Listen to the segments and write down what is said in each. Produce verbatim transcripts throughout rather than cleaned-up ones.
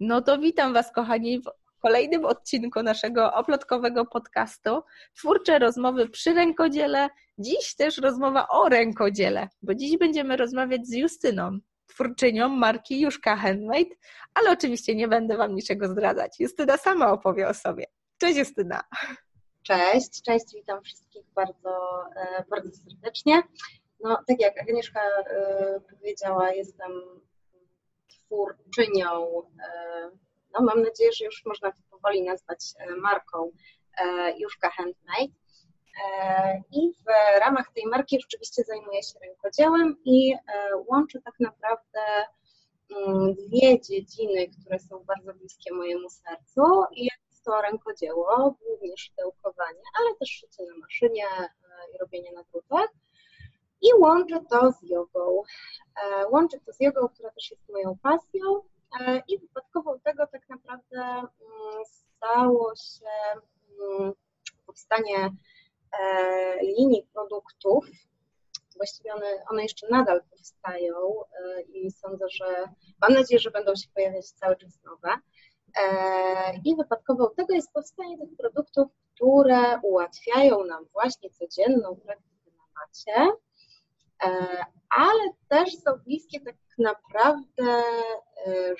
No to witam Was, kochani, w kolejnym odcinku naszego oplotkowego podcastu Twórcze Rozmowy przy Rękodziele. Dziś też rozmowa o rękodziele, bo dziś będziemy rozmawiać z Justyną, twórczynią marki Juszka Handmade, ale oczywiście nie będę Wam niczego zdradzać. Justyna sama opowie o sobie. Cześć Justyna! Cześć, cześć, witam wszystkich bardzo, bardzo serdecznie. No, tak jak Agnieszka powiedziała, jestem twórczynią, no mam nadzieję, że już można powoli nazwać marką Juszka Handmade. I w ramach tej marki rzeczywiście zajmuję się rękodziełem i łączę tak naprawdę dwie dziedziny, które są bardzo bliskie mojemu sercu. Jest to rękodzieło, głównie szydełkowanie, ale też szycie na maszynie i robienie nadrutek. I łączę to z jogą. Łączę to z jogą, która też jest moją pasją i wypadkowo tego tak naprawdę stało się powstanie linii produktów. Właściwie one, one jeszcze nadal powstają i sądzę, że mam nadzieję, że będą się pojawiać cały czas nowe. I wypadkowo tego jest powstanie tych produktów, które ułatwiają nam właśnie codzienną praktykę na macie, ale też są bliskie tak naprawdę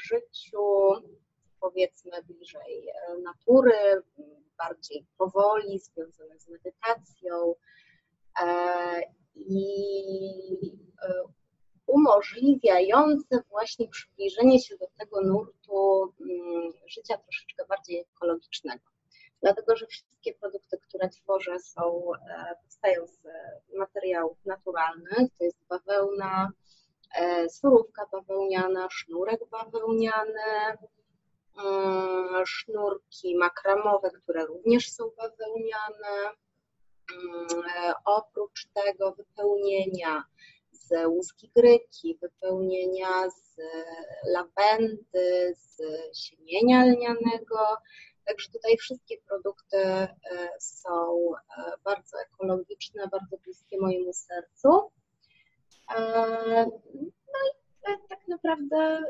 życiu, powiedzmy, bliżej natury, bardziej powoli, związane z medytacją i umożliwiające właśnie przybliżenie się do tego nurtu życia troszeczkę bardziej ekologicznego. Dlatego, że wszystkie produkty, które tworzę, są, powstają z materiałów naturalnych, to jest bawełna, surówka bawełniana, sznurek bawełniany, sznurki makramowe, które również są bawełniane. Oprócz tego wypełnienia z łuski gryki, wypełnienia z lawendy, z siemienia lnianego. Także tutaj wszystkie produkty są bardzo ekologiczne, bardzo bliskie mojemu sercu. No i tak naprawdę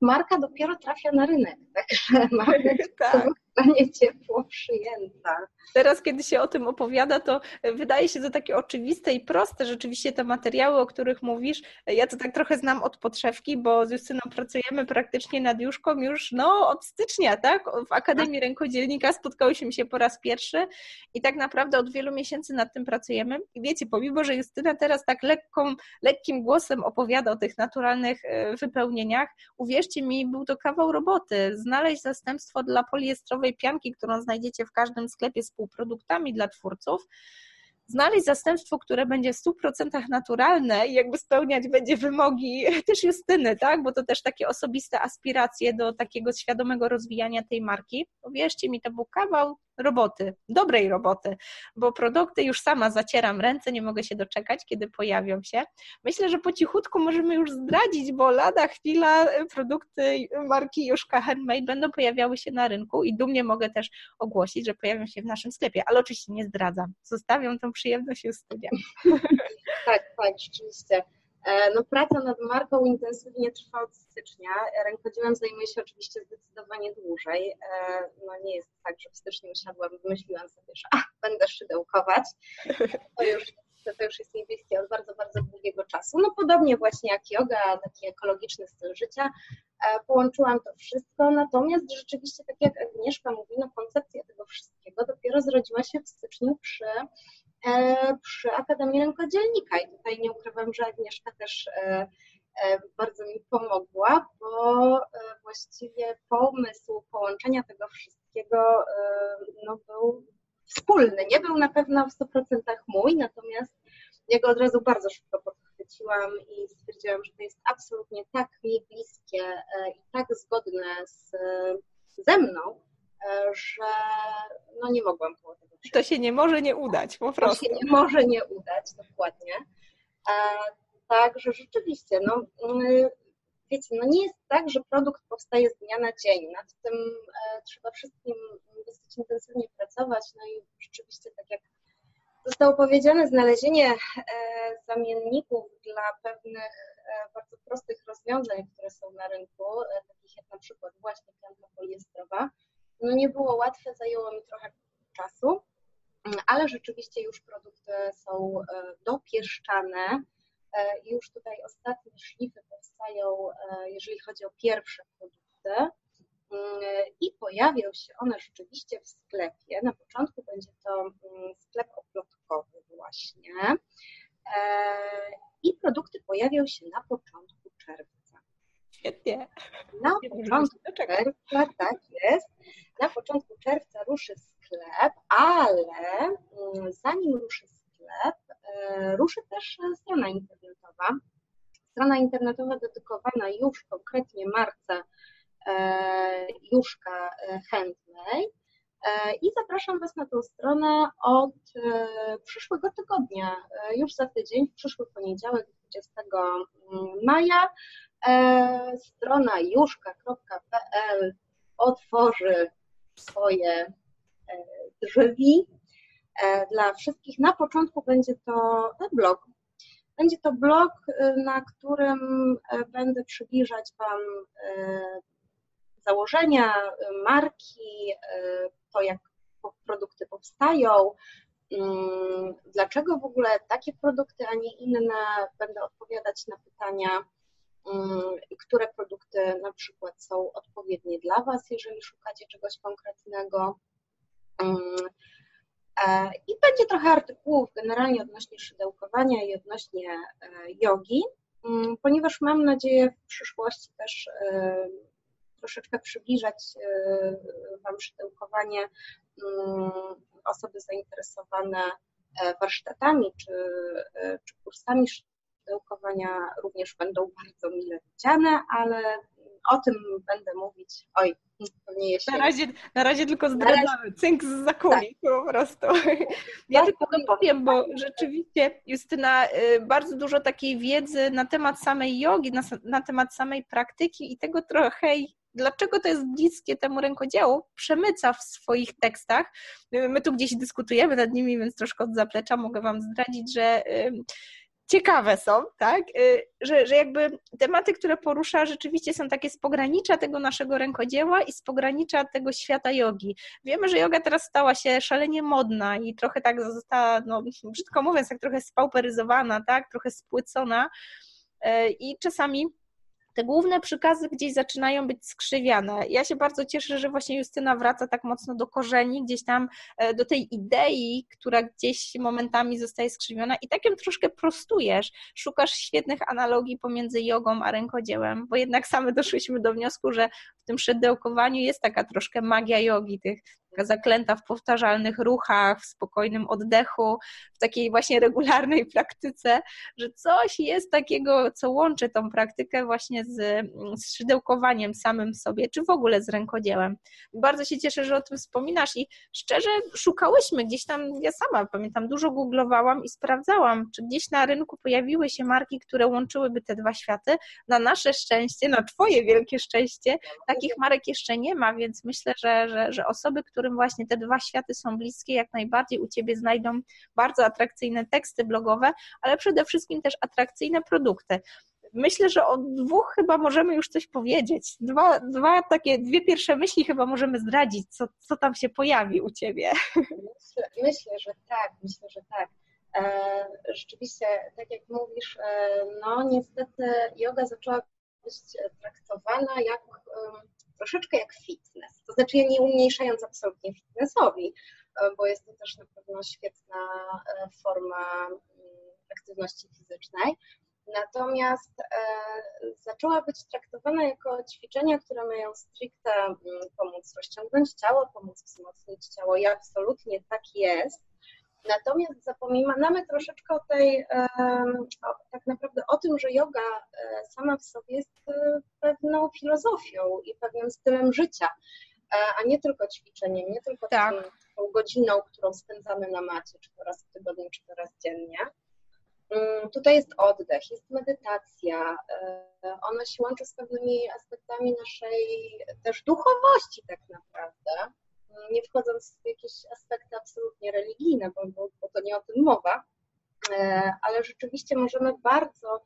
marka dopiero trafia na rynek, także marka tak. Zostanie ciepło przyjęta. Teraz, kiedy się o tym opowiada, to wydaje się to takie oczywiste i proste. Rzeczywiście te materiały, o których mówisz, ja to tak trochę znam od podszewki, bo z Justyną pracujemy praktycznie nad Juszką już no, od stycznia, tak? W Akademii Rękodzielnika spotkałyśmy się po raz pierwszy i tak naprawdę od wielu miesięcy nad tym pracujemy. I wiecie, pomimo, że Justyna teraz tak lekką, lekkim głosem opowiada o tych naturalnych wypełnieniach, uwierzcie mi, był to kawał roboty. Znaleźć zastępstwo dla poliestrowej pianki, którą znajdziecie w każdym sklepie z produktami dla twórców, znaleźć zastępstwo, które będzie w stu procentach naturalne i jakby spełniać będzie wymogi też Justyny, tak? Bo to też takie osobiste aspiracje do takiego świadomego rozwijania tej marki. Uwierzcie mi, to był kawał roboty, dobrej roboty, bo produkty już sama zacieram ręce, nie mogę się doczekać, kiedy pojawią się. Myślę, że po cichutku możemy już zdradzić, bo lada chwila produkty marki Juszka Handmade będą pojawiały się na rynku i dumnie mogę też ogłosić, że pojawią się w naszym sklepie, ale oczywiście nie zdradzam. Zostawiam tą przyjemność Justynie. Tak, tak, rzeczywiście. No, praca nad marką intensywnie trwa od stycznia. Rękodziełem zajmuję się oczywiście zdecydowanie dłużej. No, nie jest tak, że w styczniu usiadłam, wymyśliłam sobie, że a, będę szydełkować. To już, to już jest mi bliskie od bardzo, bardzo długiego czasu. No podobnie właśnie jak joga, taki ekologiczny styl życia. Połączyłam to wszystko, natomiast rzeczywiście, tak jak Agnieszka mówi, no koncepcja tego wszystkiego dopiero zrodziła się w styczniu przy przy Akademii Rękodzielnika i tutaj nie ukrywam, że Agnieszka też bardzo mi pomogła, bo właściwie pomysł połączenia tego wszystkiego no, był wspólny, nie był na pewno w stu procentach mój, natomiast ja go od razu bardzo szybko podchwyciłam i stwierdziłam, że to jest absolutnie tak mi bliskie i tak zgodne z, ze mną, że no nie mogłam było tego przyjść. To się nie może nie udać, po prostu. To się nie może nie udać, dokładnie. E, także rzeczywiście, no wiecie, no nie jest tak, że produkt powstaje z dnia na dzień. Nad tym e, trzeba wszystkim dosyć intensywnie pracować. No i rzeczywiście, tak jak zostało powiedziane, znalezienie e, zamienników dla pewnych e, bardzo prostych rozwiązań, które są na rynku, e, takich jak na przykład właśnie pianka poliestrowa. No nie było łatwe, zajęło mi trochę czasu, ale rzeczywiście już produkty są dopieszczane. Już tutaj ostatnie szlify powstają, jeżeli chodzi o pierwsze produkty. I pojawią się one rzeczywiście w sklepie. Na początku będzie to sklep oplotkowy właśnie. I produkty pojawią się na początku czerwca. Świetnie. Na początku czerwca, tak jest. Na początku czerwca ruszy sklep, ale zanim ruszy sklep, ruszy też strona internetowa. Strona internetowa dedykowana już konkretnie marce Juszka Handmade i zapraszam Was na tą stronę od przyszłego tygodnia, już za tydzień, w przyszły poniedziałek, dwudziestego maja. Strona juszka kropka pe el otworzy swoje drzwi dla wszystkich. Na początku będzie to blog. Będzie to blog, na którym będę przybliżać Wam założenia marki, to jak produkty powstają, dlaczego w ogóle takie produkty, a nie inne. Będę odpowiadać na pytania, które produkty na przykład są odpowiednie dla Was, jeżeli szukacie czegoś konkretnego. I będzie trochę artykułów generalnie odnośnie szydełkowania i odnośnie jogi, ponieważ mam nadzieję w przyszłości też troszeczkę przybliżać Wam szydełkowanie, osoby zainteresowane warsztatami czy, czy kursami szydełkowania również będą bardzo mile widziane, ale o tym będę mówić, oj, pewnie jeszcze. Na razie, na razie tylko zdradzamy, razie... cynk z zakulis tak. Po prostu. Ja tylko dopowiem, bo rzeczywiście Justyna, bardzo dużo takiej wiedzy na temat samej jogi, na, na temat samej praktyki i tego trochę, dlaczego to jest bliskie temu rękodziełu, przemyca w swoich tekstach. My tu gdzieś dyskutujemy nad nimi, więc troszkę od zaplecza mogę Wam zdradzić, że... ciekawe są, tak? Że, że jakby tematy, które porusza, rzeczywiście są takie z pogranicza tego naszego rękodzieła i z pogranicza tego świata jogi. Wiemy, że joga teraz stała się szalenie modna i trochę tak została, no brzydko mówiąc, tak trochę spauperyzowana, tak? Trochę spłycona i czasami te główne przykazy gdzieś zaczynają być skrzywiane. Ja się bardzo cieszę, że właśnie Justyna wraca tak mocno do korzeni, gdzieś tam do tej idei, która gdzieś momentami zostaje skrzywiona i tak ją troszkę prostujesz, szukasz świetnych analogii pomiędzy jogą a rękodziełem, bo jednak same doszłyśmy do wniosku, że w tym szydełkowaniu jest taka troszkę magia jogi, tych taka zaklęta w powtarzalnych ruchach, w spokojnym oddechu, w takiej właśnie regularnej praktyce, że coś jest takiego, co łączy tą praktykę właśnie z, z szydełkowaniem samym sobie, czy w ogóle z rękodziełem. Bardzo się cieszę, że o tym wspominasz i szczerze szukałyśmy gdzieś tam, ja sama pamiętam, dużo googlowałam i sprawdzałam, czy gdzieś na rynku pojawiły się marki, które łączyłyby te dwa światy. Na nasze szczęście, na Twoje wielkie szczęście, takich marek jeszcze nie ma, więc myślę, że, że, że osoby, które którym właśnie te dwa światy są bliskie, jak najbardziej u Ciebie znajdą bardzo atrakcyjne teksty blogowe, ale przede wszystkim też atrakcyjne produkty. Myślę, że o dwóch chyba możemy już coś powiedzieć. Dwa, dwa takie, dwie pierwsze myśli chyba możemy zdradzić, co, co tam się pojawi u Ciebie. Myślę, myślę, że tak, myślę, że tak. Rzeczywiście, tak jak mówisz, no niestety joga zaczęła być traktowana jak... troszeczkę jak fitness, to znaczy ja nie umniejszając absolutnie fitnessowi, bo jest to też na pewno świetna forma aktywności fizycznej, natomiast zaczęła być traktowana jako ćwiczenia, które mają stricte pomóc rozciągnąć ciało, pomóc wzmocnić ciało i absolutnie tak jest, natomiast zapominamy troszeczkę o tej, o, tak naprawdę o tym, że joga sama w sobie jest pewną filozofią i pewnym stylem życia, a nie tylko ćwiczeniem, nie tylko tak. tą godziną, którą spędzamy na macie, czy to raz w tygodniu, czy to raz dziennie. Tutaj jest oddech, jest medytacja, ona się łączy z pewnymi aspektami naszej też duchowości tak naprawdę. Nie wchodząc w jakieś aspekty absolutnie religijne, bo, bo, bo to nie o tym mowa, ale rzeczywiście możemy bardzo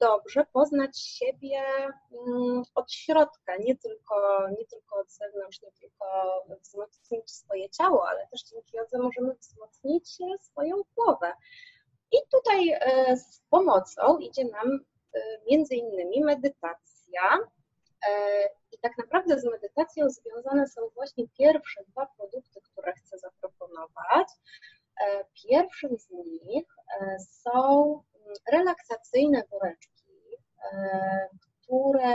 dobrze poznać siebie od środka, nie tylko, nie tylko od zewnątrz, nie tylko wzmocnić swoje ciało, ale też dzięki jodze możemy wzmocnić swoją głowę. I tutaj z pomocą idzie nam między innymi medytacja. I tak naprawdę z medytacją związane są właśnie pierwsze dwa produkty, które chcę zaproponować. Pierwszym z nich są relaksacyjne woreczki, które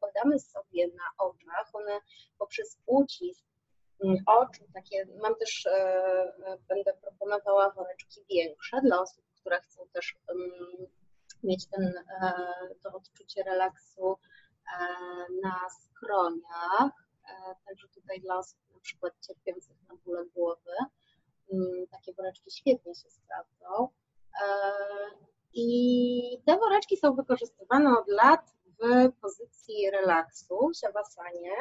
podamy sobie na oczach. One poprzez ucisk oczu, takie, mam też, będę proponowała woreczki większe dla osób, które chcą też mieć ten, to odczucie relaksu na skroniach, także tutaj dla osób na przykład cierpiących na bóle głowy, takie woreczki świetnie się sprawdzą. I te woreczki są wykorzystywane od lat w pozycji relaksu, siawasanie,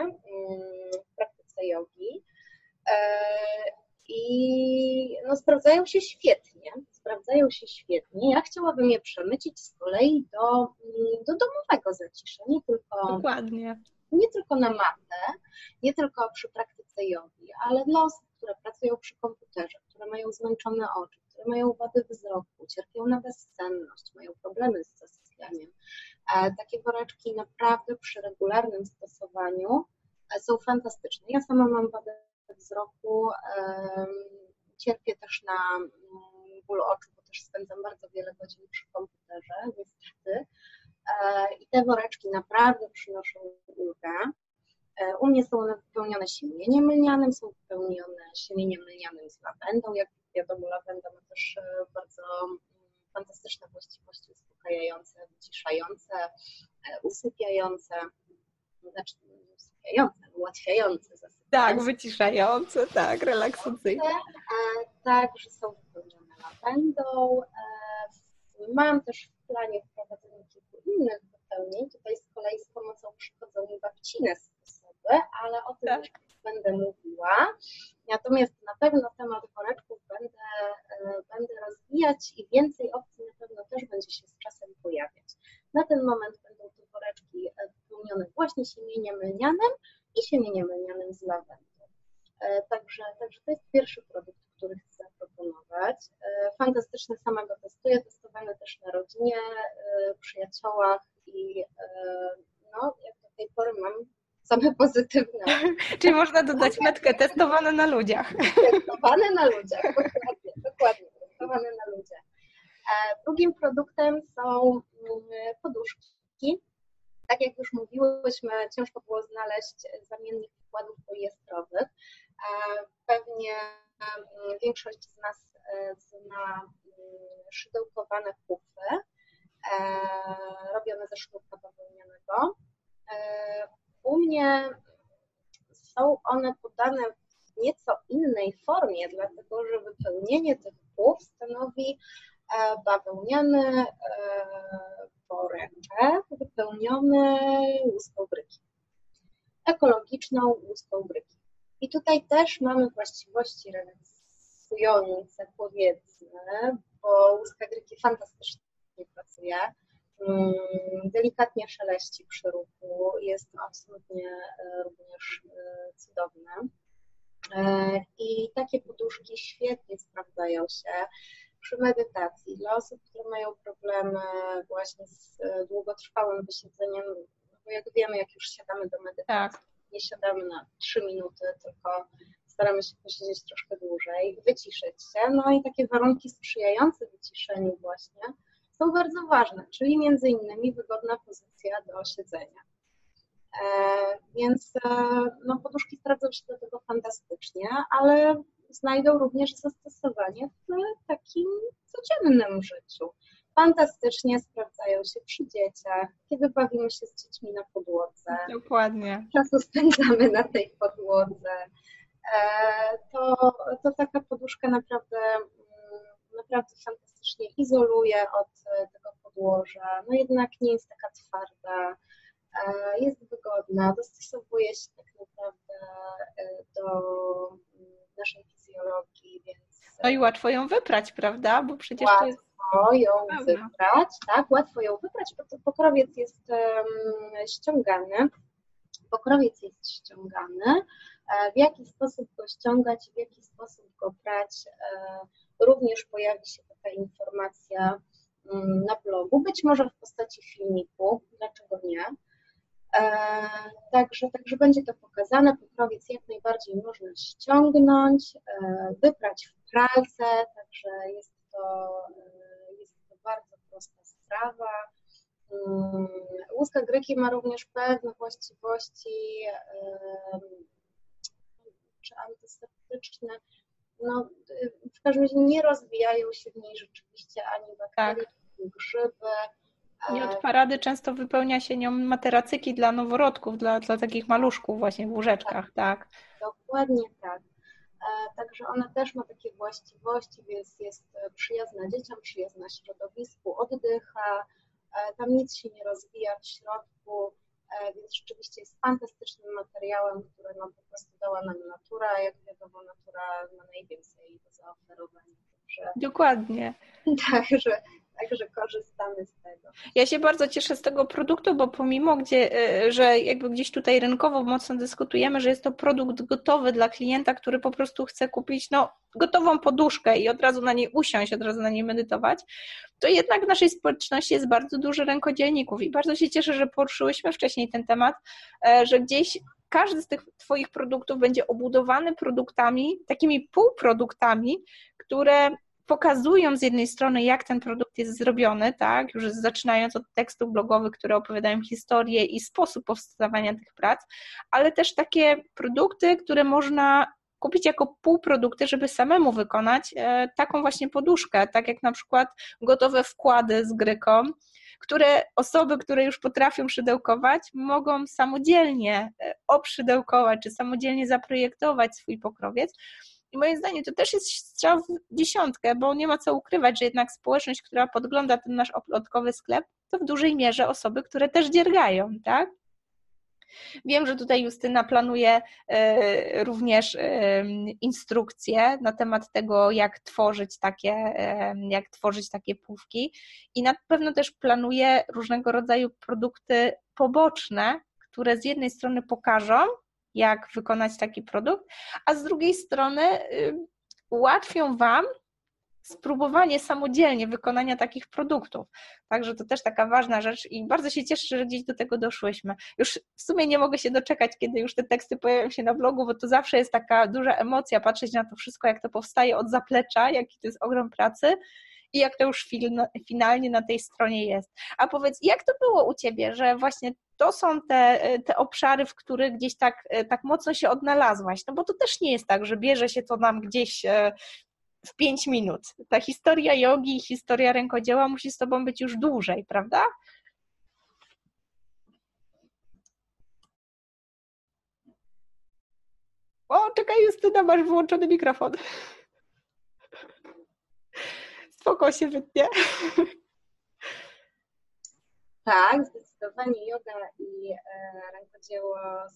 w praktyce jogi i no, sprawdzają się świetnie, sprawdzają się świetnie. Ja chciałabym je przemycić z kolei do, do domowego zacisza, nie tylko, dokładnie, nie tylko na matę, nie tylko przy praktyce jogi, ale dla osób, które pracują przy komputerze, które mają zmęczone oczy, które mają wady wzroku, cierpią na bezsenność, mają problemy z zasypianiem. Takie woreczki naprawdę przy regularnym stosowaniu są fantastyczne. Ja sama mam wadę wzroku, cierpię też na ból oczu, bo też spędzam bardzo wiele godzin przy komputerze, niestety. I te woreczki naprawdę przynoszą ulgę. U mnie są one wypełnione siemieniem mylnianym, są wypełnione siemieniem mylnianym z lawendą. Jak wiadomo, lawenda ma też bardzo fantastyczne właściwości uspokajające, wyciszające, usypiające, znaczy usypiające, ułatwiające zasypianie. Tak, wyciszające, tak, relaksacyjne. Także są wypełnione lawendą. Mam też w planie wprowadzenie kilku innych wypełnień. Tutaj z kolei z pomocą przychodzą mi babcine sposoby, ale o tym już będę mówiła. Natomiast na pewno temat woreczków będę, będę rozwijać i więcej opcji na pewno też będzie się z czasem pojawiać. Na ten moment będą te woreczki wypełnione właśnie siemieniem mylnianym i siemieniem mylnianym z lawendą. Także, także to jest pierwszy produkt, który chcę zaproponować. Fantastyczne, sama go testuję, testowane też na rodzinie, przyjaciołach i no, jak do tej pory mam same pozytywne. Czyli można dodać metkę testowane na ludziach. Testowane na ludziach, dokładnie, dokładnie, testowane na ludziach. Drugim produktem są poduszki. Tak jak już mówiłyśmy, ciężko było znaleźć zamiennik wkładów poliestrowych. Pewnie większość z nas zna szydełkowane pufy, robione ze szydełka bawełnianego. U mnie są one podane w nieco innej formie, dlatego że wypełnienie tych puf stanowi bawełniany woreczek wypełniony łuską bryki, ekologiczną łuską bryki. I tutaj też mamy właściwości relaksujące, powiedzmy, bo łuska bryki fantastycznie pracuje, delikatnie szeleści przy ruchu, jest absolutnie również cudowne. I takie poduszki świetnie sprawdzają się przy medytacji. Dla osób, które mają problemy właśnie z długotrwałym wysiedzeniem, bo jak wiemy, jak już siadamy do medytacji, tak, nie siadamy na trzy minuty, tylko staramy się posiedzieć troszkę dłużej, wyciszyć się. No i takie warunki sprzyjające wyciszeniu właśnie są bardzo ważne, czyli między innymi wygodna pozycja do siedzenia. E, więc e, no, poduszki sprawdzą się do tego fantastycznie, ale znajdą również zastosowanie w takim codziennym życiu. Fantastycznie sprawdzają się przy dzieciach, kiedy bawimy się z dziećmi na podłodze. Dokładnie. Czasu spędzamy na tej podłodze. To, to taka poduszka naprawdę, naprawdę fantastycznie izoluje od tego podłoża. No jednak nie jest taka twarda, jest wygodna, dostosowuje się tak naprawdę do naszej fizjologii. Więc... No i łatwo ją wyprać, prawda? Bo przecież łatwo. To jest łatwo ją wyprać, tak, łatwo ją wyprać, bo pokrowiec jest um, ściągany. Pokrowiec jest ściągany, w jaki sposób go ściągać, w jaki sposób go prać, również pojawi się taka informacja na blogu, być może w postaci filmiku, dlaczego nie. Także, także będzie to pokazane, pokrowiec jak najbardziej można ściągnąć, wyprać w pralce, także jest to, jest to bardzo prosta sprawa. Łuska gryki ma również pewne właściwości czy antyseptyczne, no, w każdym razie nie rozwijają się w niej rzeczywiście ani bakterie, ani grzyby. I od parady często wypełnia się nią materacyki dla noworodków, dla, dla takich maluszków właśnie w łóżeczkach, tak? tak. Dokładnie tak. Także ona też ma takie właściwości, więc jest przyjazna dzieciom, przyjazna środowisku, oddycha, tam nic się nie rozwija w środku, więc rzeczywiście jest fantastycznym materiałem, który nam po prostu dała nam natura, jak wiadomo natura ma najwięcej do zaoferowania. Także, Dokładnie. Także, także korzystamy z tego. Ja się bardzo cieszę z tego produktu, bo pomimo, gdzie, że jakby gdzieś tutaj rynkowo mocno dyskutujemy, że jest to produkt gotowy dla klienta, który po prostu chce kupić no, gotową poduszkę i od razu na niej usiąść, od razu na niej medytować, to jednak w naszej społeczności jest bardzo dużo rękodzielników i bardzo się cieszę, że poruszyłyśmy wcześniej ten temat, że gdzieś każdy z tych Twoich produktów będzie obudowany produktami, takimi półproduktami, które pokazują z jednej strony, jak ten produkt jest zrobiony, tak, już zaczynając od tekstów blogowych, które opowiadają historię i sposób powstawania tych prac, ale też takie produkty, które można kupić jako półprodukty, żeby samemu wykonać taką właśnie poduszkę, tak jak na przykład gotowe wkłady z gryką, które osoby, które już potrafią szydełkować, mogą samodzielnie obszydełkować czy samodzielnie zaprojektować swój pokrowiec. I moim zdaniem to też jest strzał w dziesiątkę, bo nie ma co ukrywać, że jednak społeczność, która podgląda ten nasz oplotkowy sklep, to w dużej mierze osoby, które też dziergają, tak? Wiem, że tutaj Justyna planuje y, również y, instrukcje na temat tego, jak tworzyć takie, y, jak tworzyć takie półki i na pewno też planuje różnego rodzaju produkty poboczne, które z jednej strony pokażą, jak wykonać taki produkt, a z drugiej strony y, ułatwią Wam spróbowanie samodzielnie wykonania takich produktów. Także to też taka ważna rzecz i bardzo się cieszę, że gdzieś do tego doszłyśmy. Już w sumie nie mogę się doczekać, kiedy już te teksty pojawią się na blogu, bo to zawsze jest taka duża emocja patrzeć na to wszystko, jak to powstaje od zaplecza, jaki to jest ogrom pracy i jak to już finalnie na tej stronie jest. A powiedz, jak to było u Ciebie, że właśnie to są te, te obszary, w których gdzieś tak, tak mocno się odnalazłaś? No bo to też nie jest tak, że bierze się to nam gdzieś w pięć minut. Ta historia jogi i historia rękodzieła musi z Tobą być już dłużej, prawda? O, czekaj Justyna, masz wyłączony mikrofon. Spoko się wytnie. Tak, zdecydowanie joga i rękodzieło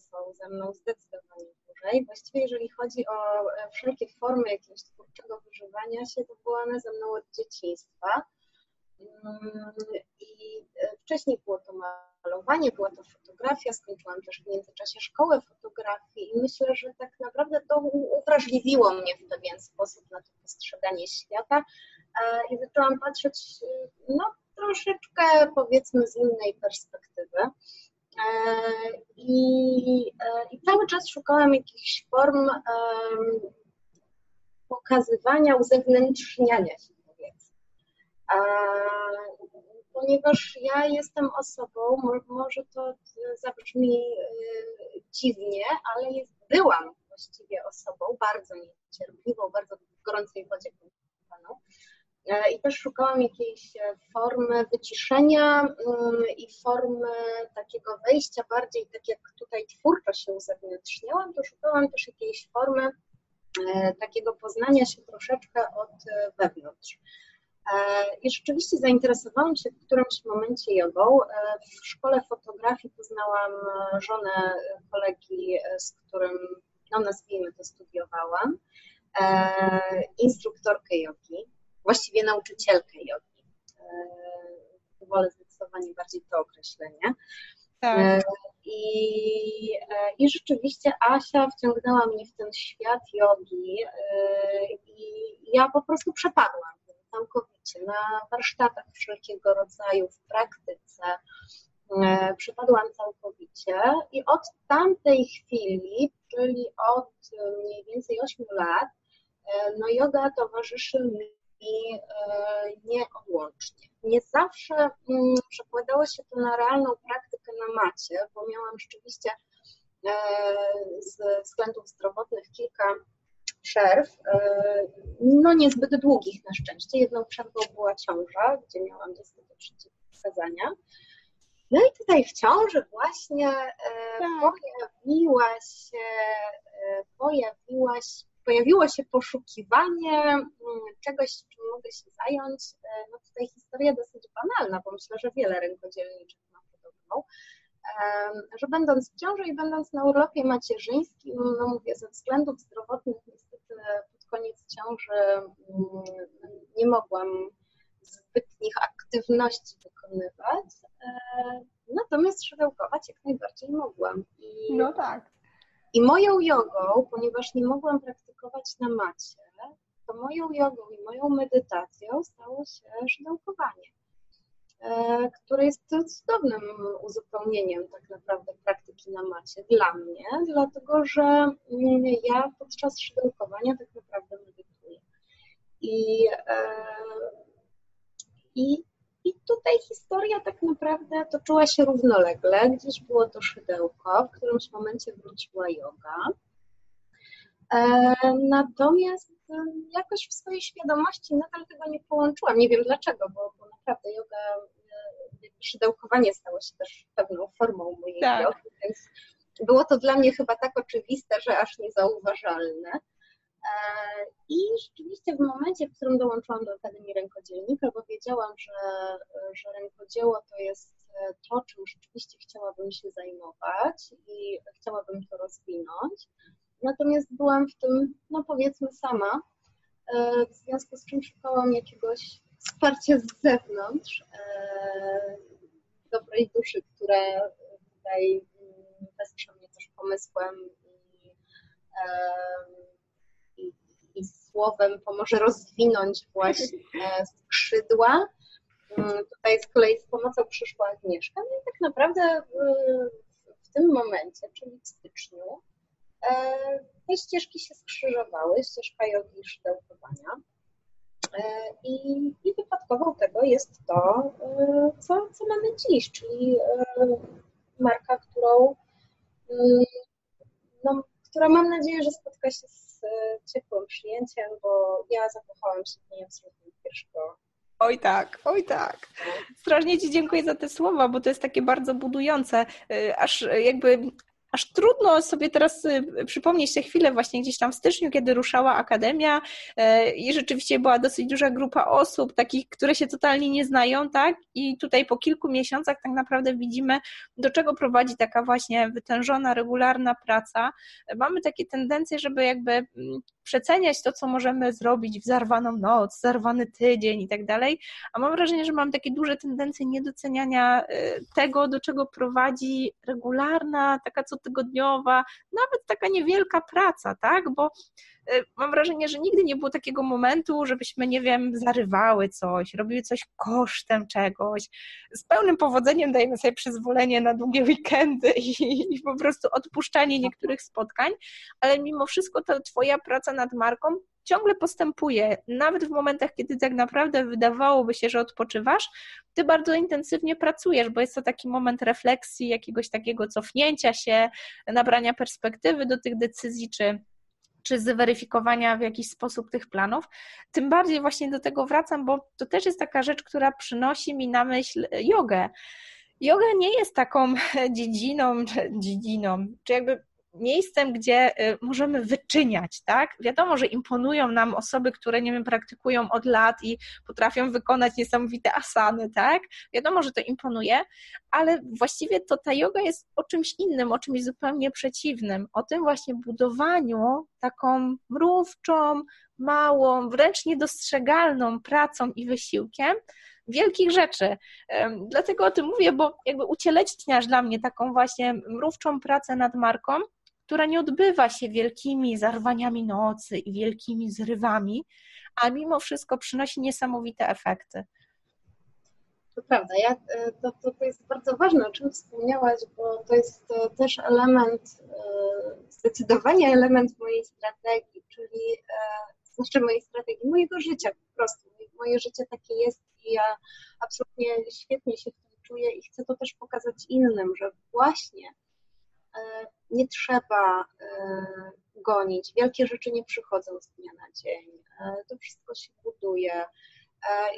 są ze mną zdecydowanie dłużej. Właściwie jeżeli chodzi o wszelkie formy jakiegoś twórczego wyżywania się, to były one ze mną od dzieciństwa. I wcześniej było to malowanie, była to fotografia, skończyłam też w międzyczasie szkołę fotografii i myślę, że tak naprawdę to uwrażliwiło mnie w pewien sposób na to postrzeganie świata i zaczęłam patrzeć no, troszeczkę powiedzmy z innej perspektywy i, i cały czas szukałam jakichś form pokazywania, uzewnętrzniania się. Ponieważ ja jestem osobą, może to zabrzmi dziwnie, ale jest, byłam właściwie osobą bardzo niecierpliwą, bardzo w gorącej wodzie kąpielowaną i też szukałam jakiejś formy wyciszenia i formy takiego wejścia bardziej, tak jak tutaj twórczo się uzewnętrzniałam, to szukałam też jakiejś formy takiego poznania się troszeczkę od wewnątrz. I rzeczywiście zainteresowałam się w którymś momencie jogą. W szkole fotografii poznałam żonę kolegi, z którym, no nazwijmy to, studiowałam, instruktorkę jogi, właściwie nauczycielkę jogi. wolę zdecydowanie bardziej to określenie. Tak. I, I rzeczywiście Asia wciągnęła mnie w ten świat jogi i ja po prostu przepadłam całkowicie na warsztatach wszelkiego rodzaju, w praktyce. Przepadłam całkowicie i od tamtej chwili, czyli od mniej więcej ośmiu lat, no joga towarzyszy mi nieodłącznie. Nie zawsze przekładało się to na realną praktykę na macie, bo miałam rzeczywiście ze względów zdrowotnych kilka przerw, no niezbyt długich na szczęście. Jedną przerwą była ciąża, gdzie miałam niestety przeciwwskazania. No i tutaj w ciąży właśnie pojawiła się, pojawiła się, pojawiło się poszukiwanie czegoś, czym mogę się zająć. No tutaj historia dosyć banalna, bo myślę, że wiele rękodzielniczych ma podobną, że będąc w ciąży i będąc na urlopie macierzyńskim, no mówię, ze względów zdrowotnych niestety pod koniec ciąży nie mogłam zbytnich aktywności wykonywać, natomiast szydełkować jak najbardziej mogłam. I, no tak. I moją jogą, ponieważ nie mogłam praktykować na macie, to moją jogą i moją medytacją stało się szydełkowanie, które jest cudownym uzupełnieniem tak naprawdę praktyki na macie dla mnie, dlatego że ja podczas szydełkowania tak naprawdę medytuję. I I, I tutaj historia tak naprawdę toczyła się równolegle. Gdzieś było to szydełko, w którymś momencie wróciła joga. E, natomiast jakoś w swojej świadomości nadal tego nie połączyłam. Nie wiem dlaczego, bo, bo naprawdę joga, szydełkowanie stało się też pewną formą mojej tak. jogi, więc było to dla mnie chyba tak oczywiste, że aż niezauważalne. I rzeczywiście w momencie, w którym dołączyłam do Akademii Rękodzielnika, bo wiedziałam, że, że rękodzieło to jest to, czym rzeczywiście chciałabym się zajmować i chciałabym to rozwinąć. Natomiast byłam w tym, no powiedzmy, sama, w związku z czym szukałam jakiegoś wsparcia z zewnątrz, dobrej duszy, która tutaj wesprze mnie też pomysłem i i słowem pomoże rozwinąć właśnie skrzydła. Tutaj z kolei z pomocą przyszła Agnieszka. No i tak naprawdę w tym momencie, czyli w styczniu, te ścieżki się skrzyżowały, ścieżka jogi i szydełkowania. I, i wypadkową tego jest to, co, co mamy dziś, czyli marka, którą, no, która mam nadzieję, że spotka się z ciepłym przyjęciem, bo ja zakochałam się w niej absolutnie pierwszego. Oj tak, oj tak. Strasznie Ci dziękuję za te słowa, bo to jest takie bardzo budujące, aż jakby... Aż trudno sobie teraz przypomnieć te chwile właśnie gdzieś tam w styczniu, kiedy ruszała Akademia i rzeczywiście była dosyć duża grupa osób, takich, które się totalnie nie znają, tak? I tutaj po kilku miesiącach tak naprawdę widzimy, do czego prowadzi taka właśnie wytężona, regularna praca. Mamy takie tendencje, żeby jakby przeceniać to, co możemy zrobić w zarwaną noc, zarwany tydzień i tak dalej, a mam wrażenie, że mam takie duże tendencje niedoceniania tego, do czego prowadzi regularna, taka cotygodniowa, nawet taka niewielka praca, tak, bo mam wrażenie, że nigdy nie było takiego momentu, żebyśmy, nie wiem, zarywały coś, robiły coś kosztem czegoś. Z pełnym powodzeniem dajemy sobie przyzwolenie na długie weekendy i, i po prostu odpuszczanie niektórych spotkań, ale mimo wszystko ta Twoja praca nad marką ciągle postępuje. Nawet w momentach, kiedy tak naprawdę wydawałoby się, że odpoczywasz, Ty bardzo intensywnie pracujesz, bo jest to taki moment refleksji, jakiegoś takiego cofnięcia się, nabrania perspektywy do tych decyzji, czy czy zweryfikowania w jakiś sposób tych planów. Tym bardziej właśnie do tego wracam, bo to też jest taka rzecz, która przynosi mi na myśl jogę. Joga nie jest taką dziedziną, dziedziną, czy jakby miejscem, gdzie możemy wyczyniać, tak? Wiadomo, że imponują nam osoby, które, nie wiem, praktykują od lat i potrafią wykonać niesamowite asany, tak? Wiadomo, że to imponuje, ale właściwie to ta joga jest o czymś innym, o czymś zupełnie przeciwnym, o tym właśnie budowaniu taką mrówczą, małą, wręcz niedostrzegalną pracą i wysiłkiem wielkich rzeczy. Dlatego o tym mówię, bo jakby ucieleśniasz dla mnie taką właśnie mrówczą pracę nad marką, która nie odbywa się wielkimi zarwaniami nocy i wielkimi zrywami, a mimo wszystko przynosi niesamowite efekty. To prawda, ja, to, to, to jest bardzo ważne, o czym wspomniałaś, bo to jest też element, zdecydowanie element mojej strategii, czyli znaczy mojej strategii, mojego życia po prostu. Moje życie takie jest i ja absolutnie świetnie się w tym czuję i chcę to też pokazać innym, że właśnie nie trzeba gonić, wielkie rzeczy nie przychodzą z dnia na dzień, to wszystko się buduje.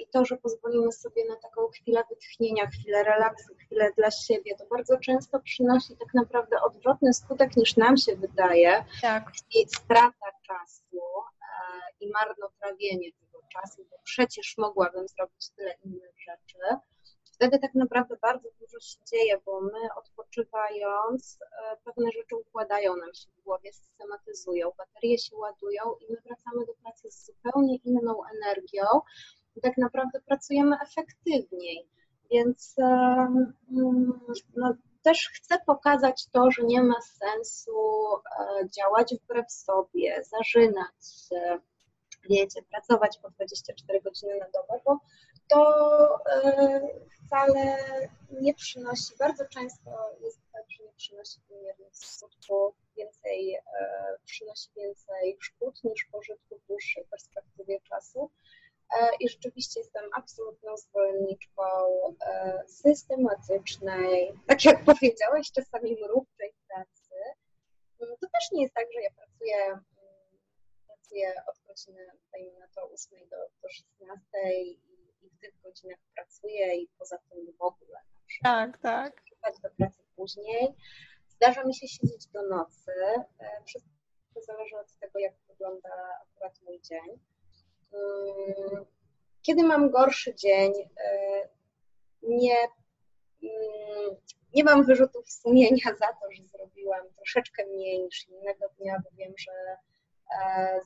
I to, że pozwolimy sobie na taką chwilę wytchnienia, chwilę relaksu, chwilę dla siebie, to bardzo często przynosi tak naprawdę odwrotny skutek niż nam się wydaje. Tak. I strata czasu i marnotrawienie tego czasu, bo przecież mogłabym zrobić tyle innych rzeczy. Wtedy tak naprawdę bardzo dużo się dzieje, bo my odpoczywając pewne rzeczy układają nam się w głowie, systematyzują, baterie się ładują i my wracamy do pracy z zupełnie inną energią i tak naprawdę pracujemy efektywniej, więc no, też chcę pokazać to, że nie ma sensu działać wbrew sobie, zażynać się, wiecie, pracować po dwadzieścia cztery godziny na dobę, bo to wcale nie przynosi, bardzo często jest tak, że nie przynosi wymiernych skutków, więcej, przynosi więcej szkód niż pożytku w dłuższej perspektywie czasu. I rzeczywiście jestem absolutną zwolenniczką systematycznej, tak jak powiedziałaś, czasami mrówczej pracy. To też nie jest tak, że ja pracuję od godziny, dajmy na to, ósmej do, do szesnastej i w tych godzinach pracuję i poza tym w ogóle. Tak, tak. Do pracy później. Zdarza mi się siedzieć do nocy. Wszystko zależy od tego, jak wygląda akurat mój dzień. Kiedy mam gorszy dzień, nie, nie mam wyrzutów sumienia za to, że zrobiłam troszeczkę mniej niż innego dnia, bo wiem, że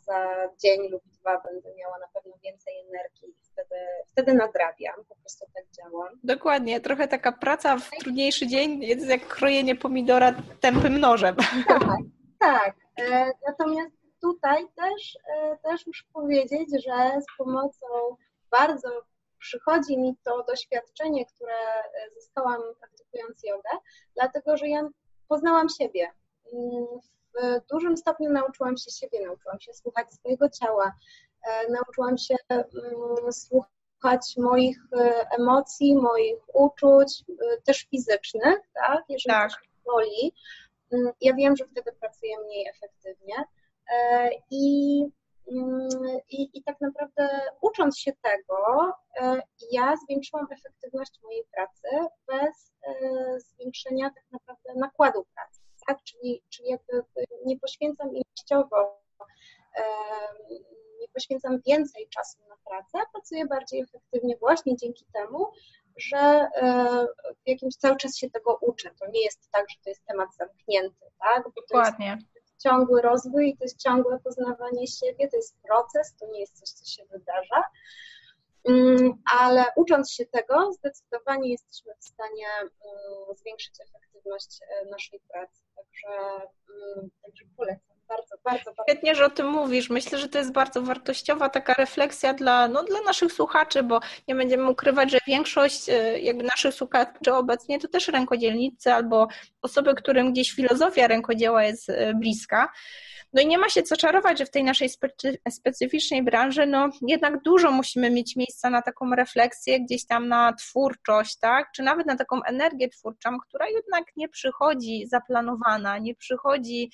za dzień lub dwa będę miała na pewno więcej energii i wtedy, wtedy nadrabiam, po prostu tak działam. Dokładnie, trochę taka praca w trudniejszy dzień jest jak krojenie pomidora tępym nożem. Tak, tak. Natomiast tutaj też, też muszę powiedzieć, że z pomocą bardzo przychodzi mi to doświadczenie, które zyskałam praktykując jogę, dlatego że ja poznałam siebie. W dużym stopniu nauczyłam się siebie, nauczyłam się słuchać swojego ciała, nauczyłam się słuchać moich emocji, moich uczuć, też fizycznych, tak? Jeżeli tak. Coś boli, ja wiem, że wtedy pracuję mniej efektywnie i, i, i tak naprawdę ucząc się tego, ja zwiększyłam efektywność mojej pracy bez zwiększenia tak naprawdę nakładu pracy. Tak, czyli, czyli jakby nie poświęcam ilościowo, nie poświęcam więcej czasu na pracę, pracuję bardziej efektywnie właśnie dzięki temu, że w jakimś cały czas się tego uczę. To nie jest tak, że to jest temat zamknięty, tak? Bo dokładnie. To jest ciągły rozwój i to jest ciągłe poznawanie siebie, to jest proces, to nie jest coś, co się wydarza. Ale ucząc się tego, zdecydowanie jesteśmy w stanie zwiększyć efektywność naszej pracy. Także, także polecam. Bardzo, bardzo, bardzo. Świetnie, że o tym mówisz. Myślę, że to jest bardzo wartościowa taka refleksja dla, no, dla naszych słuchaczy, bo nie będziemy ukrywać, że większość jakby naszych słuchaczy obecnie to też rękodzielnicy albo osoby, którym gdzieś filozofia rękodzieła jest bliska. No i nie ma się co czarować, że w tej naszej specyficznej branży no jednak dużo musimy mieć miejsca na taką refleksję, gdzieś tam na twórczość, tak? Czy nawet na taką energię twórczą, która jednak nie przychodzi zaplanowana, nie przychodzi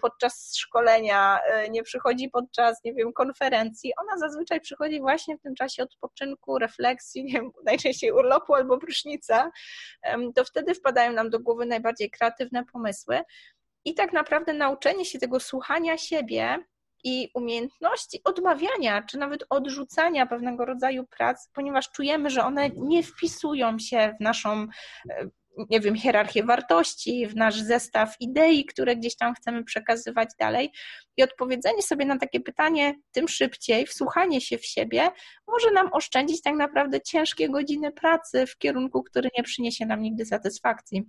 podczas szkolenia, nie przychodzi podczas, nie wiem, konferencji. Ona zazwyczaj przychodzi właśnie w tym czasie odpoczynku, refleksji, nie wiem, najczęściej urlopu albo prysznica. To wtedy wpadają nam do głowy najbardziej kreatywne pomysły. I tak naprawdę nauczenie się tego słuchania siebie i umiejętności odmawiania, czy nawet odrzucania pewnego rodzaju prac, ponieważ czujemy, że one nie wpisują się w naszą nie wiem, hierarchię wartości, w nasz zestaw idei, które gdzieś tam chcemy przekazywać dalej i odpowiedzenie sobie na takie pytanie tym szybciej, wsłuchanie się w siebie może nam oszczędzić tak naprawdę ciężkie godziny pracy w kierunku, który nie przyniesie nam nigdy satysfakcji.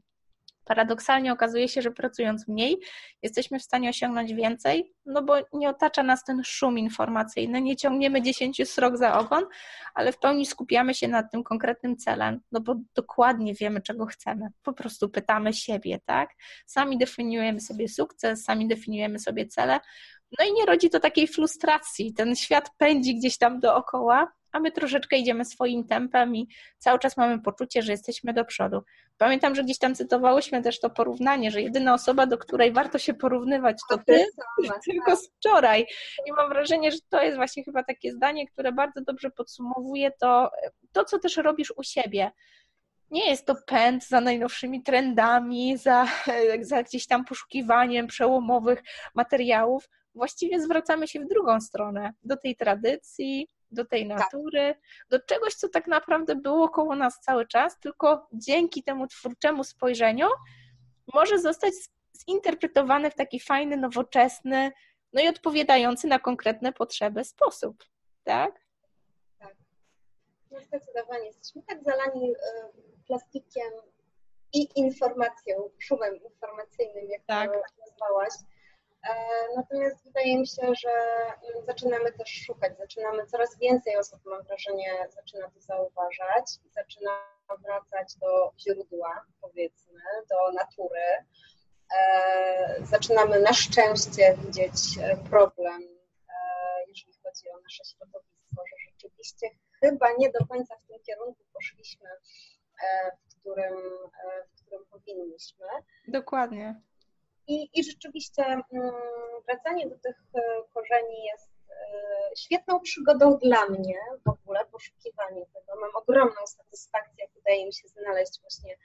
Paradoksalnie okazuje się, że pracując mniej jesteśmy w stanie osiągnąć więcej, no bo nie otacza nas ten szum informacyjny, nie ciągniemy dziesięciu srok za ogon, ale w pełni skupiamy się nad tym konkretnym celem, no bo dokładnie wiemy, czego chcemy, po prostu pytamy siebie, tak? Sami definiujemy sobie sukces, sami definiujemy sobie cele, no i nie rodzi to takiej frustracji, ten świat pędzi gdzieś tam dookoła, a my troszeczkę idziemy swoim tempem i cały czas mamy poczucie, że jesteśmy do przodu. Pamiętam, że gdzieś tam cytowałyśmy też to porównanie, że jedyna osoba, do której warto się porównywać, to ty, tylko z wczoraj. I mam wrażenie, że to jest właśnie chyba takie zdanie, które bardzo dobrze podsumowuje to, to co też robisz u siebie. Nie jest to pęd za najnowszymi trendami, za, za gdzieś tam poszukiwaniem przełomowych materiałów. Właściwie zwracamy się w drugą stronę, do tej tradycji, do tej natury, tak. do czegoś, co tak naprawdę było koło nas cały czas, tylko dzięki temu twórczemu spojrzeniu może zostać zinterpretowany w taki fajny, nowoczesny, no i odpowiadający na konkretne potrzeby sposób, tak? Tak. No zdecydowanie jesteśmy tak zalani y, plastikiem i informacją, szumem informacyjnym, jak tak. to nazwałaś. Natomiast wydaje mi się, że zaczynamy też szukać, zaczynamy coraz więcej osób, mam wrażenie, zaczyna to zauważać, zaczyna wracać do źródła, powiedzmy, do natury. Zaczynamy na szczęście widzieć problem, jeżeli chodzi o nasze środowisko, że rzeczywiście chyba nie do końca w tym kierunku poszliśmy, w którym, w którym powinniśmy. Dokładnie. I, I rzeczywiście wracanie do tych korzeni jest świetną przygodą dla mnie w ogóle, poszukiwanie tego. Mam ogromną satysfakcję, wydaje mi się, znaleźć właśnie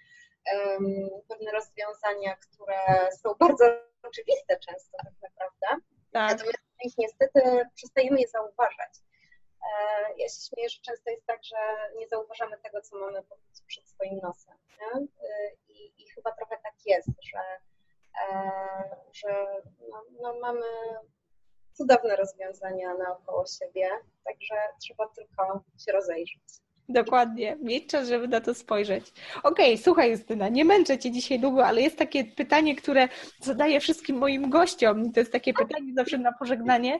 um, pewne rozwiązania, które są bardzo oczywiste często tak naprawdę, tak. Natomiast ich niestety przestajemy je zauważać. Ja się śmieję, że często jest tak, że nie zauważamy tego, co mamy przed swoim nosem. I, I chyba trochę tak jest, że że no, no mamy cudowne rozwiązania naokoło siebie, także trzeba tylko się rozejrzeć. Dokładnie, mieć czas, żeby na to spojrzeć. Okej, okay, słuchaj Justyna, nie męczę Cię dzisiaj długo, ale jest takie pytanie, które zadaję wszystkim moim gościom i to jest takie pytanie zawsze na pożegnanie,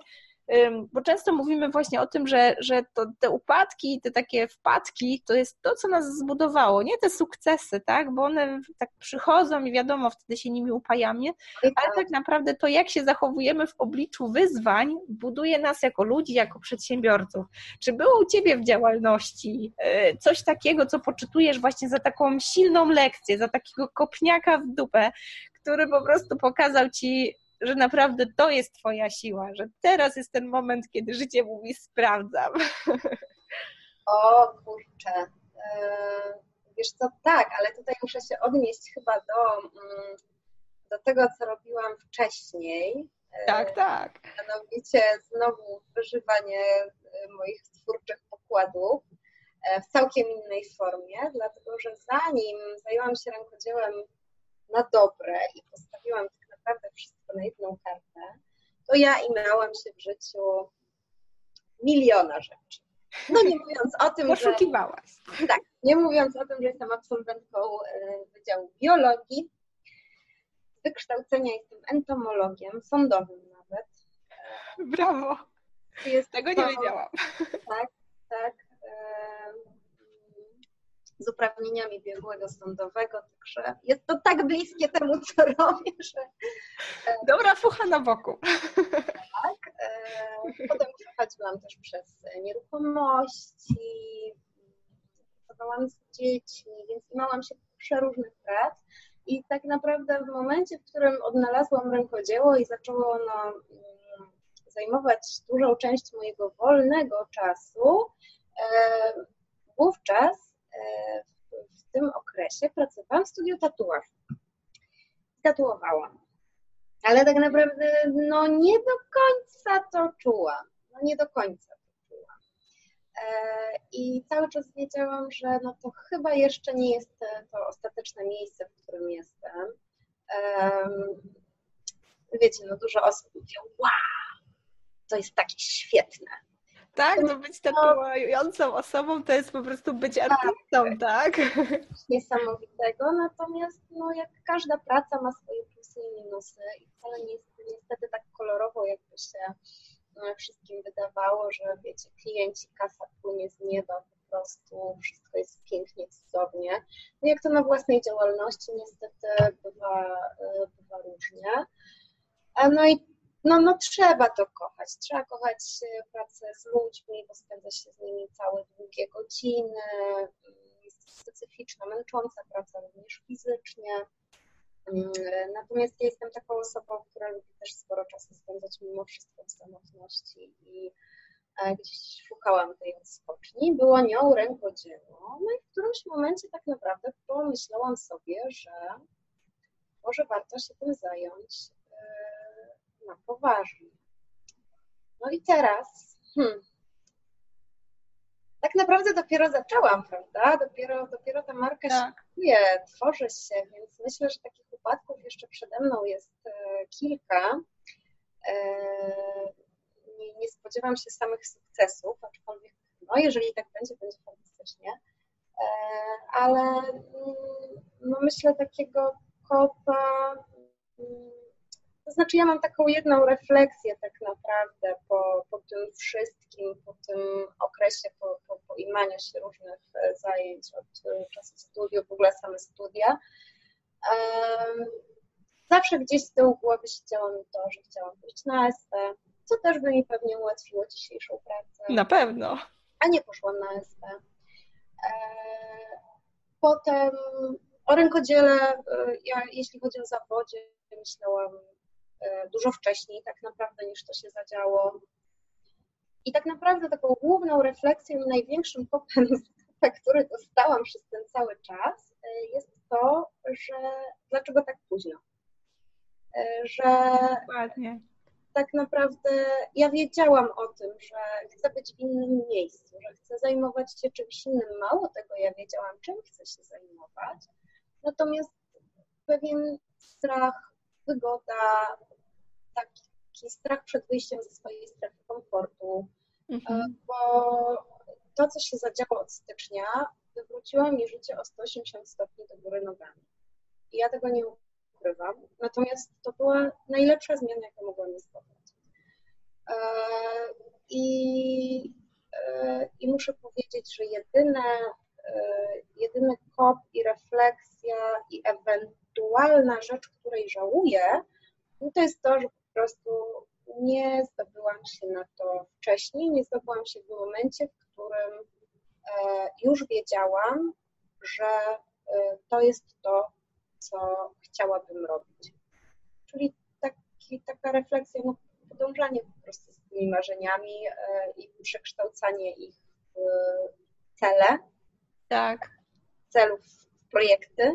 bo często mówimy właśnie o tym, że, że to, te upadki, te takie wpadki, to jest to, co nas zbudowało, nie te sukcesy, tak, bo one tak przychodzą i wiadomo, wtedy się nimi upajamy, ale tak naprawdę to, jak się zachowujemy w obliczu wyzwań, buduje nas jako ludzi, jako przedsiębiorców. Czy było u Ciebie w działalności coś takiego, co poczytujesz właśnie za taką silną lekcję, za takiego kopniaka w dupę, który po prostu pokazał Ci, że naprawdę to jest Twoja siła, że teraz jest ten moment, kiedy życie mówi sprawdzam. O kurczę, wiesz co, tak, ale tutaj muszę się odnieść chyba do, do tego, co robiłam wcześniej. Tak, tak. Mianowicie znowu wyżywanie moich twórczych pokładów w całkiem innej formie, dlatego że zanim zajęłam się rękodziełem na dobre i postawiłam naprawdę wszystko na jedną kartę, to ja imiałam się w życiu miliona rzeczy. No nie mówiąc o tym, że... Poszukiwałaś. Tak, nie mówiąc o tym, że jestem absolwentką Wydziału Biologii. Z wykształcenia jestem entomologiem, sądowym nawet. Brawo! Jest Tego to, nie wiedziałam. Tak, tak. Z uprawnieniami biegłego sądowego, także jest to tak bliskie temu, co robię, że... Dobra fucha na boku. Tak. Potem przechodziłam też przez nieruchomości, pracowałam z dziećmi, więc miałam się przeróżnych prac i tak naprawdę w momencie, w którym odnalazłam rękodzieło i zaczęło ono zajmować dużą część mojego wolnego czasu, wówczas w tym okresie pracowałam w studiu tatuaż. Tatuowałam. Ale tak naprawdę no nie do końca to czułam. No nie do końca to czułam. I cały czas wiedziałam, że no to chyba jeszcze nie jest to ostateczne miejsce, w którym jestem. Wiecie, no dużo osób mówi, wow, to jest takie świetne. Tak, no być tatuującą osobą to jest po prostu być artystą, tak? Coś niesamowitego, natomiast no, jak każda praca ma swoje plusy i minusy i wcale nie jest niestety tak kolorowo, jakby się wszystkim wydawało, że wiecie, klienci, kasa płynie z nieba, po prostu wszystko jest pięknie, cudownie. No jak to na własnej działalności niestety bywa, bywa różnie. No i no, no trzeba to kochać, trzeba kochać pracę z ludźmi, bo spędza się z nimi całe długie godziny, jest specyficzna, męcząca praca również fizycznie. Natomiast ja jestem taką osobą, która lubi też sporo czasu spędzać mimo wszystko w samotności i gdzieś szukałam tej odskoczni, było nią rękodzieło. No i w którymś momencie tak naprawdę pomyślałam sobie, że może warto się tym zająć na poważnie. No i teraz hmm, tak naprawdę dopiero zaczęłam, prawda? Dopiero, dopiero ta marka tak się buduje, tworzy się, więc myślę, że takich upadków jeszcze przede mną jest e, kilka. E, nie, nie spodziewam się samych sukcesów, aczkolwiek no, jeżeli tak będzie, będzie fantastycznie. E, ale mm, no, myślę takiego kopa. Mm, To znaczy ja mam taką jedną refleksję tak naprawdę po, po tym wszystkim, po tym okresie, po, po, po imaniu się różnych zajęć od czasu studiów, w ogóle same studia. Um, zawsze gdzieś z tyłu głowy siedziało mi to, że chciałam być na S P, co też by mi pewnie ułatwiło dzisiejszą pracę. Na pewno. A nie poszłam na S P. E, potem o rękodziele, ja, jeśli chodzi o zawodzie, myślałam dużo wcześniej tak naprawdę niż to się zadziało. I tak naprawdę taką główną refleksją i największym popem, który dostałam przez ten cały czas, jest to, że dlaczego tak późno? Że Dokładnie. tak naprawdę ja wiedziałam o tym, że chcę być w innym miejscu, że chcę zajmować się czymś innym. Mało tego, ja wiedziałam, czym chcę się zajmować. Natomiast pewien strach, wygoda, taki strach przed wyjściem ze swojej strefy komfortu, mhm. bo to, co się zadziało od stycznia, wywróciło mi życie o sto osiemdziesiąt stopni do góry nogami. I ja tego nie ukrywam, natomiast to była najlepsza zmiana, jaką mogłam spotkać. I, i muszę powiedzieć, że jedyne, jedyny kop i refleksja i event aktualna rzecz, której żałuję, no to jest to, że po prostu nie zdobyłam się na to wcześniej, nie zdobyłam się w momencie, w którym e, już wiedziałam, że e, to jest to, co chciałabym robić. Czyli taki, taka refleksja, no, podążanie po prostu z tymi marzeniami e, i przekształcanie ich w cele, tak. celów w projekty.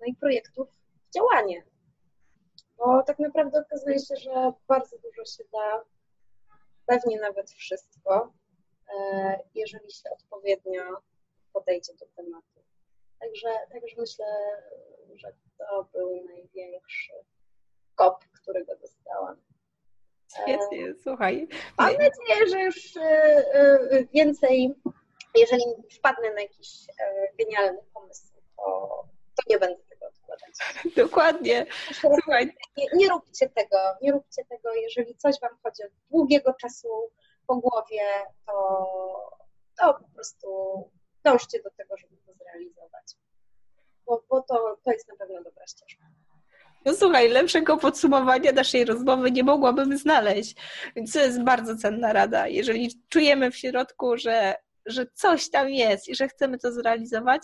No i projektów w działanie, bo tak naprawdę okazuje się, że bardzo dużo się da, pewnie nawet wszystko, jeżeli się odpowiednio podejdzie do tematu. Także, także myślę, że to był największy kop, którego dostałam. Świetnie, słuchaj. Mam nadzieję, że już więcej, jeżeli wpadnę na jakiś genialny pomysł, to to nie będę tego odkładać. Dokładnie. Słuchaj. Nie, nie róbcie tego, nie róbcie tego. Jeżeli coś wam chodzi od długiego czasu po głowie, to, to po prostu dążcie do tego, żeby to zrealizować. Bo, bo to, to jest na pewno dobra ścieżka. No słuchaj, lepszego podsumowania naszej rozmowy nie mogłabym znaleźć. Więc to jest bardzo cenna rada. Jeżeli czujemy w środku, że, że coś tam jest i że chcemy to zrealizować,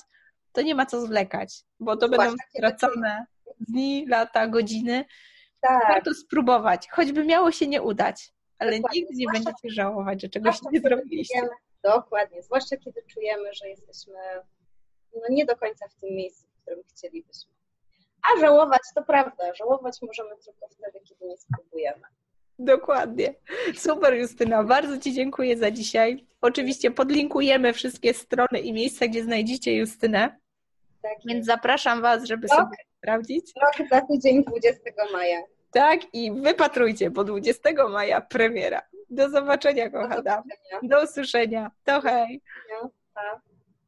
to nie ma co zwlekać, bo to Właśnie, będą stracone dni, lata, godziny. Tak. Warto spróbować, choćby miało się nie udać, ale Dokładnie. nigdy nie Zwłaszcza, będziecie żałować, że czegoś nie zrobiliście. Czujemy, dokładnie, zwłaszcza kiedy czujemy, że jesteśmy no, nie do końca w tym miejscu, w którym chcielibyśmy. A żałować to prawda, żałować możemy tylko wtedy, kiedy nie spróbujemy. Dokładnie. Super, Justyna. Bardzo Ci dziękuję za dzisiaj. Oczywiście podlinkujemy wszystkie strony i miejsca, gdzie znajdziecie Justynę. Tak. Więc zapraszam Was, żeby blog, sobie sprawdzić. Blog za tydzień dwudziestego maja. Tak, i wypatrujcie, bo dwudziestego maja premiera. Do zobaczenia, kochana. Do, do usłyszenia. To hej. Do